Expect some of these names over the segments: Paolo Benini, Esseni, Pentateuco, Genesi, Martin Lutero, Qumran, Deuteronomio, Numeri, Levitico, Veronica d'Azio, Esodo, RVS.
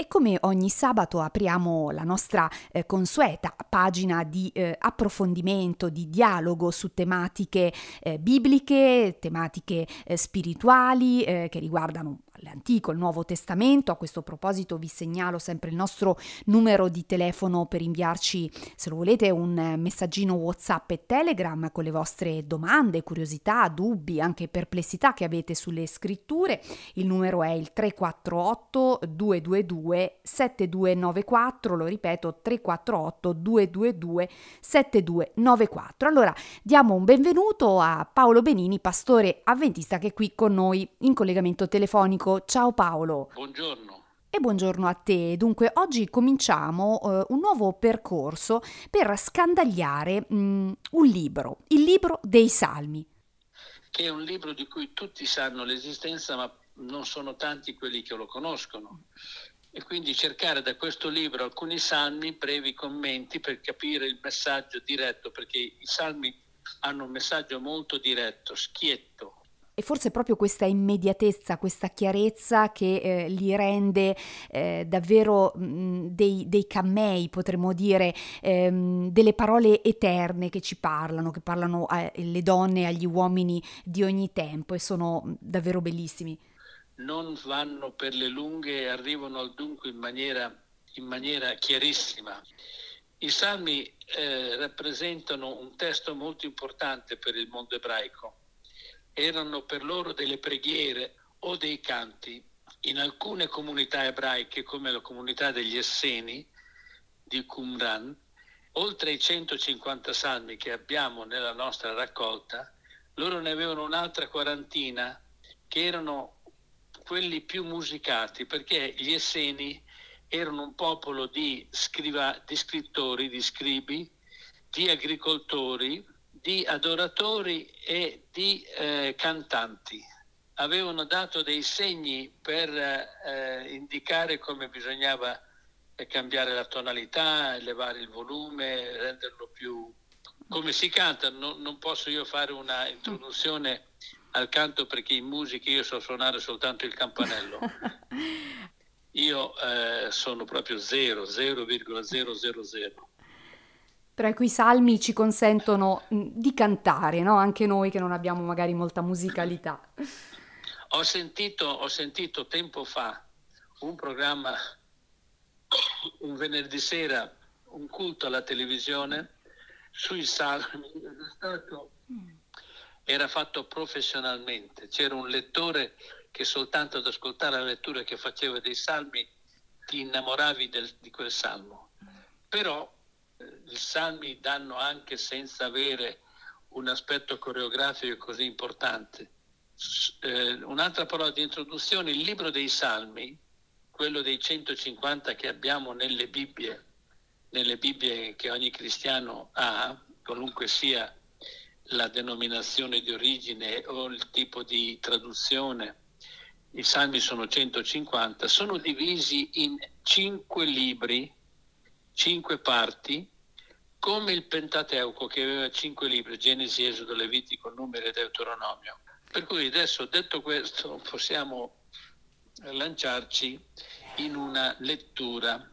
E come ogni sabato apriamo la nostra consueta pagina di approfondimento, di dialogo su tematiche bibliche, tematiche spirituali che riguardano l'Antico, il Nuovo Testamento. A questo proposito vi segnalo sempre il nostro numero di telefono per inviarci, se lo volete, un messaggino WhatsApp e Telegram con le vostre domande, curiosità, dubbi, anche perplessità che avete sulle scritture. Il numero è il 348 222 7294, lo ripeto, 348 222 7294. Allora diamo un benvenuto a Paolo Benini, pastore avventista, che è qui con noi in collegamento telefonico. Ciao Paolo. Buongiorno. E buongiorno a te. Dunque, oggi cominciamo un nuovo percorso per scandagliare un libro, il libro dei Salmi. Che è un libro di cui tutti sanno l'esistenza, ma non sono tanti quelli che lo conoscono. E quindi cercare da questo libro alcuni salmi, brevi commenti, per capire il messaggio diretto, perché i salmi hanno un messaggio molto diretto, schietto. E forse proprio questa immediatezza, questa chiarezza che li rende davvero dei cammei, potremmo dire, delle parole eterne che ci parlano, alle donne e agli uomini di ogni tempo, e sono davvero bellissimi. Non vanno per le lunghe e arrivano al dunque in maniera chiarissima. I Salmi rappresentano un testo molto importante per il mondo ebraico. Erano per loro delle preghiere o dei canti. In alcune comunità ebraiche, come la comunità degli Esseni di Qumran, oltre ai 150 salmi che abbiamo nella nostra raccolta, loro ne avevano un'altra quarantina che erano quelli più musicati, perché gli Esseni erano un popolo di scrittori, di scribi, di agricoltori, di adoratori e di cantanti. Avevano dato dei segni per indicare come bisognava cambiare la tonalità, elevare il volume, renderlo più... Come si canta? Non posso io fare una introduzione al canto, perché in musica io so suonare soltanto il campanello. Io sono proprio 0,0000. Però ecco, i salmi ci consentono di cantare, no? Anche noi che non abbiamo magari molta musicalità. Ho sentito tempo fa un programma, un venerdì sera, un culto alla televisione sui salmi. Era fatto professionalmente, c'era un lettore che soltanto ad ascoltare la lettura che faceva dei salmi ti innamoravi di quel salmo. Però i salmi danno, anche senza avere un aspetto coreografico così importante. Un'altra parola di introduzione: il libro dei salmi, quello dei 150 che abbiamo nelle Bibbie che ogni cristiano ha, qualunque sia la denominazione di origine o il tipo di traduzione, i salmi sono 150, sono divisi in 5 libri, 5 parti, come il Pentateuco, che aveva 5 libri, Genesi, Esodo, Levitico, Numeri e Deuteronomio. Per cui adesso, detto questo, possiamo lanciarci in una lettura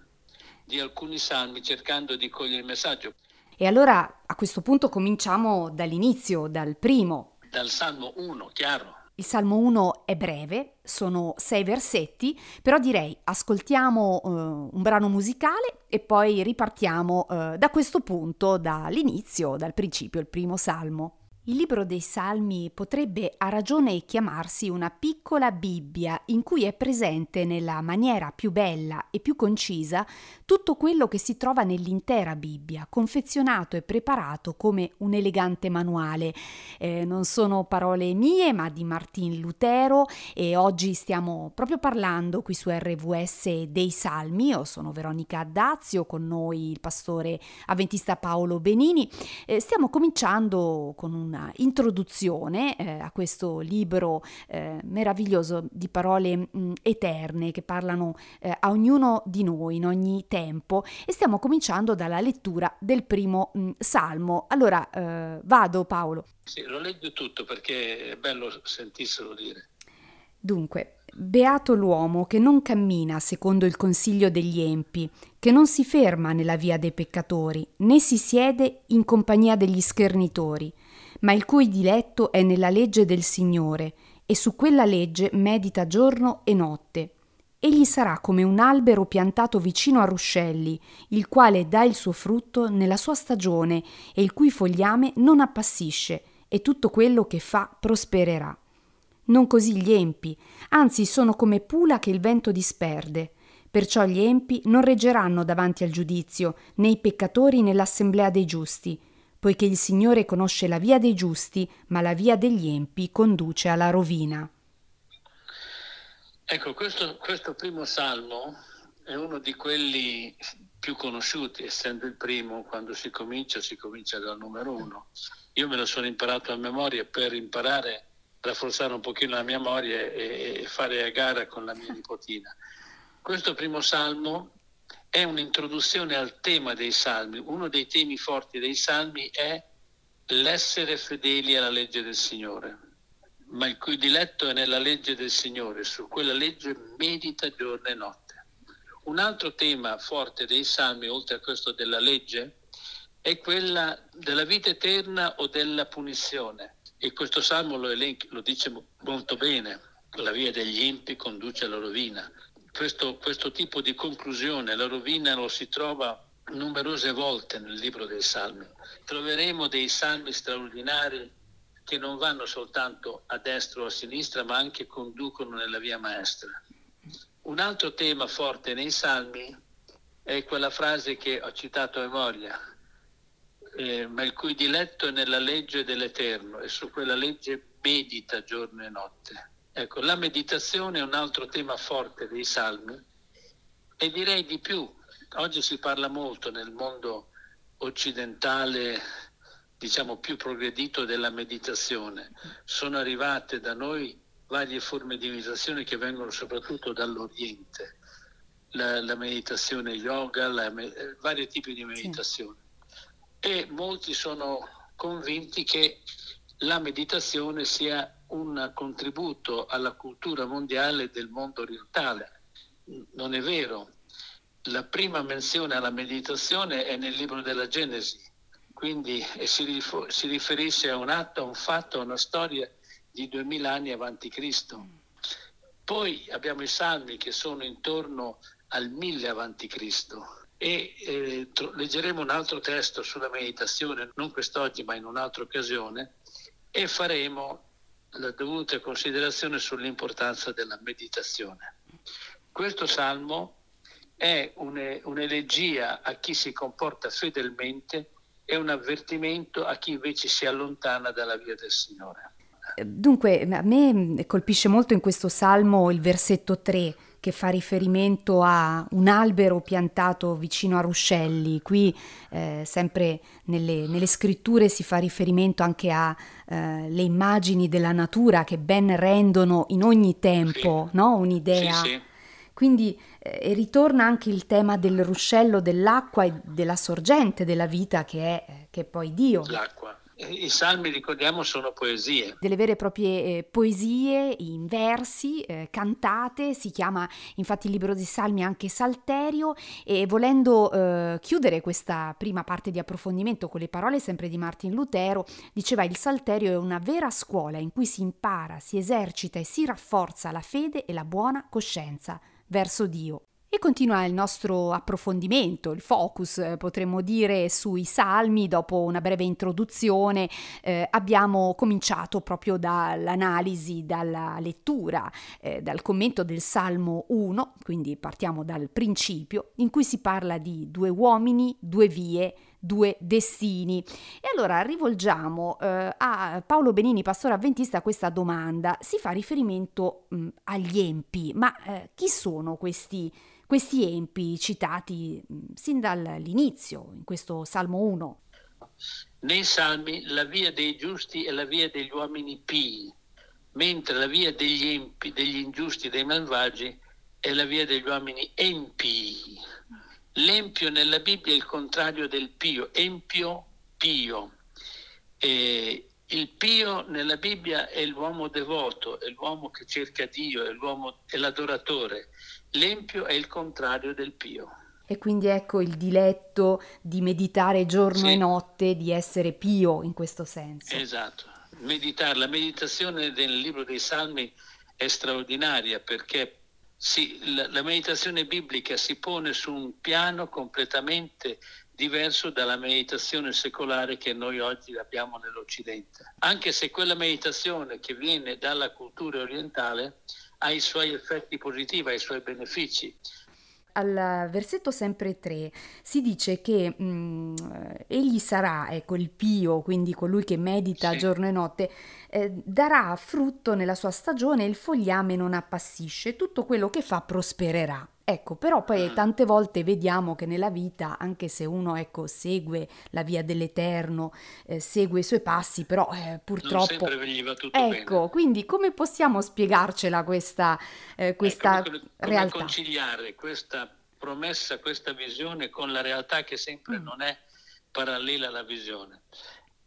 di alcuni salmi cercando di cogliere il messaggio. E allora a questo punto cominciamo dall'inizio, dal primo. Dal Salmo 1, chiaro. Il Salmo 1 è breve, sono 6 versetti, però direi ascoltiamo un brano musicale e poi ripartiamo da questo punto, dall'inizio, dal principio, il primo Salmo. Il libro dei Salmi potrebbe a ragione chiamarsi una piccola Bibbia in cui è presente nella maniera più bella e più concisa tutto quello che si trova nell'intera Bibbia, confezionato e preparato come un elegante manuale. Non sono parole mie, ma di Martin Lutero, e oggi stiamo proprio parlando qui su RVS dei Salmi. Io sono Veronica d'Azio, con noi il pastore avventista Paolo Benini. Stiamo cominciando con un introduzione a questo libro meraviglioso di parole eterne che parlano a ognuno di noi in ogni tempo, e stiamo cominciando dalla lettura del primo salmo. Allora vado Paolo. Sì, lo leggo tutto perché è bello sentirselo dire. Dunque, Beato l'uomo che non cammina secondo il consiglio degli empi, che non si ferma nella via dei peccatori, né si siede in compagnia degli schernitori, ma il cui diletto è nella legge del Signore, e su quella legge medita giorno e notte. Egli sarà come un albero piantato vicino a ruscelli, il quale dà il suo frutto nella sua stagione e il cui fogliame non appassisce, e tutto quello che fa prospererà. Non così gli empi, anzi sono come pula che il vento disperde. Perciò gli empi non reggeranno davanti al giudizio, né i peccatori nell'assemblea dei giusti, poiché il Signore conosce la via dei giusti, ma la via degli empi conduce alla rovina. Ecco, questo primo salmo è uno di quelli più conosciuti, essendo il primo. Quando si comincia dal numero 1. Io me lo sono imparato a memoria per imparare, rafforzare un pochino la memoria e fare a gara con la mia nipotina. Questo primo salmo è un'introduzione al tema dei salmi. Uno dei temi forti dei salmi è l'essere fedeli alla legge del Signore, ma il cui diletto è nella legge del Signore, su quella legge medita giorno e notte. Un altro tema forte dei salmi, oltre a questo della legge, è quella della vita eterna o della punizione, e questo salmo lo dice molto bene: la via degli empi conduce alla rovina. Questo tipo di conclusione, la rovina, lo si trova numerose volte nel libro dei Salmi. Troveremo dei salmi straordinari che non vanno soltanto a destra o a sinistra, ma anche conducono nella via maestra. Un altro tema forte nei salmi è quella frase che ho citato a memoria, ma il cui diletto è nella legge dell'Eterno, e su quella legge medita giorno e notte. Ecco, la meditazione è un altro tema forte dei salmi, e direi di più. Oggi si parla molto nel mondo occidentale, diciamo più progredito, della meditazione. Sono arrivate da noi varie forme di meditazione che vengono soprattutto dall'Oriente. La meditazione yoga, vari tipi di meditazione. Sì. E molti sono convinti che la meditazione sia un contributo alla cultura mondiale del mondo orientale. Non è vero. La prima menzione alla meditazione è nel libro della Genesi, quindi si riferisce a un atto, a un fatto, a una storia di 2000 anni avanti Cristo. Poi abbiamo i salmi che sono intorno al 1000 avanti Cristo, e leggeremo un altro testo sulla meditazione, non quest'oggi ma in un'altra occasione, e faremo la dovuta considerazione sull'importanza della meditazione. Questo salmo è un'elegia a chi si comporta fedelmente e un avvertimento a chi invece si allontana dalla via del Signore. Dunque, a me colpisce molto in questo salmo il versetto 3, che fa riferimento a un albero piantato vicino a ruscelli. Qui sempre nelle scritture si fa riferimento anche a le immagini della natura che ben rendono in ogni tempo, sì, no? Un'idea. Sì, sì. Quindi ritorna anche il tema del ruscello, dell'acqua e della sorgente della vita che è poi Dio. L'acqua. I salmi, ricordiamo, sono poesie. Delle vere e proprie poesie in versi, cantate. Si chiama infatti il libro dei salmi anche Salterio. E volendo chiudere questa prima parte di approfondimento con le parole sempre di Martin Lutero, diceva: il Salterio è una vera scuola in cui si impara, si esercita e si rafforza la fede e la buona coscienza verso Dio. E continua il nostro approfondimento, il focus, potremmo dire, sui salmi. Dopo una breve introduzione abbiamo cominciato proprio dall'analisi, dalla lettura, dal commento del Salmo 1, quindi partiamo dal principio, in cui si parla di 2 uomini, 2 vie, 2 destini. E allora rivolgiamo a Paolo Benini, pastore avventista, questa domanda. Si fa riferimento agli empi, ma chi sono questi empi citati sin dall'inizio in questo Salmo 1? Nei salmi la via dei giusti è la via degli uomini pii, mentre la via degli empi, degli ingiusti, dei malvagi, è la via degli uomini empii. L'empio nella Bibbia è il contrario del pio, empio, pio. Il pio nella Bibbia è l'uomo devoto, è l'uomo che cerca Dio, è l'adoratore. L'empio è il contrario del pio. E quindi ecco il diletto di meditare giorno e notte, di essere pio in questo senso. Esatto. Meditare. La meditazione nel libro dei Salmi è straordinaria perché la meditazione biblica si pone su un piano completamente diverso dalla meditazione secolare che noi oggi abbiamo nell'Occidente. Anche se quella meditazione che viene dalla cultura orientale ha i suoi effetti positivi, ha i suoi benefici. Al versetto sempre 3 si dice che egli sarà, ecco, il pio, quindi colui che medita giorno e notte, darà frutto nella sua stagione, il fogliame non appassisce, tutto quello che fa prospererà. Ecco, però poi tante volte vediamo che nella vita, anche se uno, ecco, segue la via dell'Eterno, segue i suoi passi, però purtroppo... Non sempre gli va tutto bene. Ecco, quindi come possiamo spiegarcela questa come realtà? Come conciliare questa promessa, questa visione con la realtà che sempre non è parallela alla visione?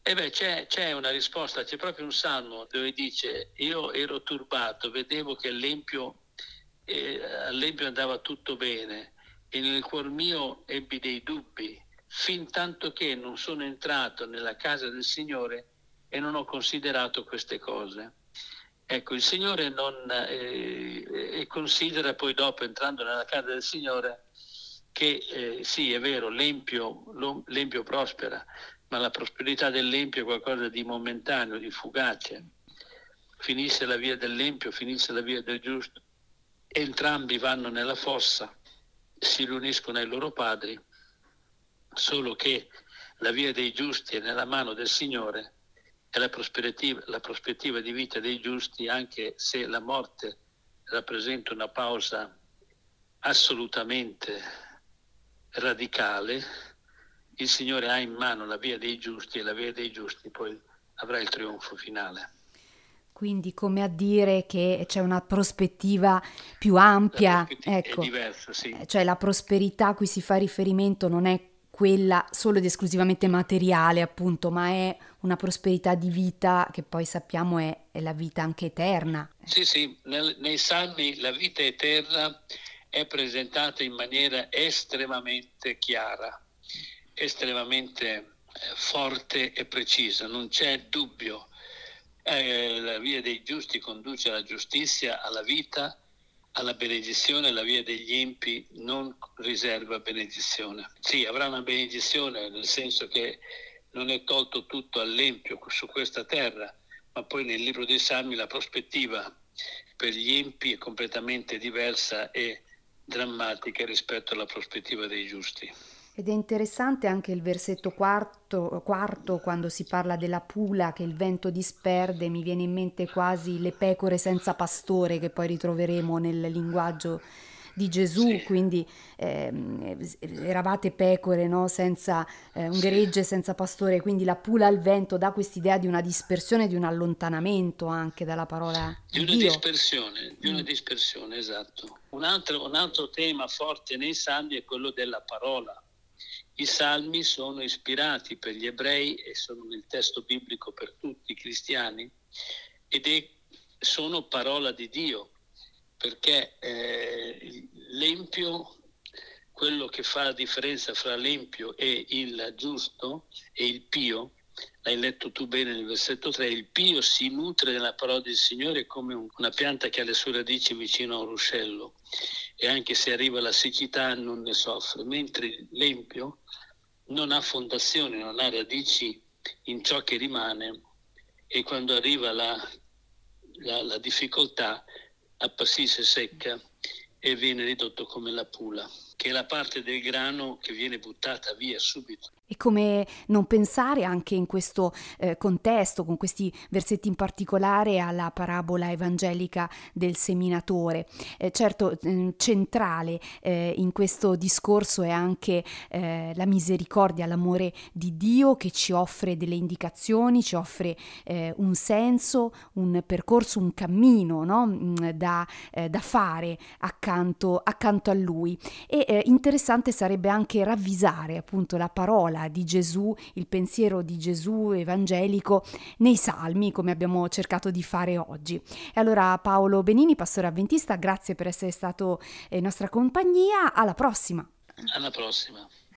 E beh, c'è una risposta, c'è proprio un salmo dove dice: io ero turbato, vedevo che l'empio... all'empio andava tutto bene e nel cuor mio ebbi dei dubbi, fin tanto che non sono entrato nella casa del Signore e non ho considerato queste cose. Ecco, il Signore non considera poi dopo, entrando nella casa del Signore, che sì, è vero, l'empio prospera, ma la prosperità dell'empio è qualcosa di momentaneo, di fugace. Finisce la via dell'empio, finisce la via del giusto. Entrambi vanno nella fossa, si riuniscono ai loro padri, solo che la via dei giusti è nella mano del Signore e la prospettiva di vita dei giusti, anche se la morte rappresenta una pausa assolutamente radicale, il Signore ha in mano la via dei giusti e la via dei giusti poi avrà il trionfo finale. Quindi come a dire che c'è una prospettiva più ampia, ecco, è diversa, sì. Cioè la prosperità a cui si fa riferimento non è quella solo ed esclusivamente materiale, appunto, ma è una prosperità di vita che poi sappiamo è la vita anche eterna. Sì, sì, nei Salmi la vita eterna è presentata in maniera estremamente chiara, estremamente forte e precisa, non c'è dubbio. La via dei giusti conduce alla giustizia, alla vita, alla benedizione. La via degli empi non riserva benedizione. Sì, avrà una benedizione, nel senso che non è tolto tutto all'empio su questa terra, ma poi nel libro dei Salmi la prospettiva per gli empi è completamente diversa e drammatica rispetto alla prospettiva dei giusti. Ed è interessante anche il versetto quarto, quando si parla della pula che il vento disperde, mi viene in mente quasi le pecore senza pastore che poi ritroveremo nel linguaggio di Gesù, sì. Quindi eravate pecore, no? Senza un gregge, senza pastore, quindi la pula al vento dà quest'idea di una dispersione, di un allontanamento anche dalla parola di Dio. Di una dispersione, esatto. Un altro tema forte nei Salmi è quello della parola. I salmi sono ispirati per gli ebrei e sono nel testo biblico per tutti i cristiani sono parola di Dio, perché l'empio, quello che fa la differenza fra l'empio e il giusto e il pio, l'hai letto tu bene nel versetto 3, il pio si nutre della parola del Signore come una pianta che ha le sue radici vicino a un ruscello e anche se arriva la siccità non ne soffre, mentre l'empio non ha fondazione, non ha radici in ciò che rimane e quando arriva la difficoltà appassisce, secca e viene ridotto come la pula, che è la parte del grano che viene buttata via subito. E come non pensare anche in questo contesto, con questi versetti in particolare, alla parabola evangelica del seminatore. Centrale in questo discorso è anche la misericordia, l'amore di Dio che ci offre delle indicazioni, ci offre un senso, un percorso, un cammino, no? da fare, a accanto a lui. E interessante sarebbe anche ravvisare appunto la parola di Gesù, il pensiero di Gesù evangelico nei Salmi, come abbiamo cercato di fare oggi. E allora Paolo Benini, pastore avventista, grazie per essere stato in nostra compagnia. Alla prossima! Alla prossima!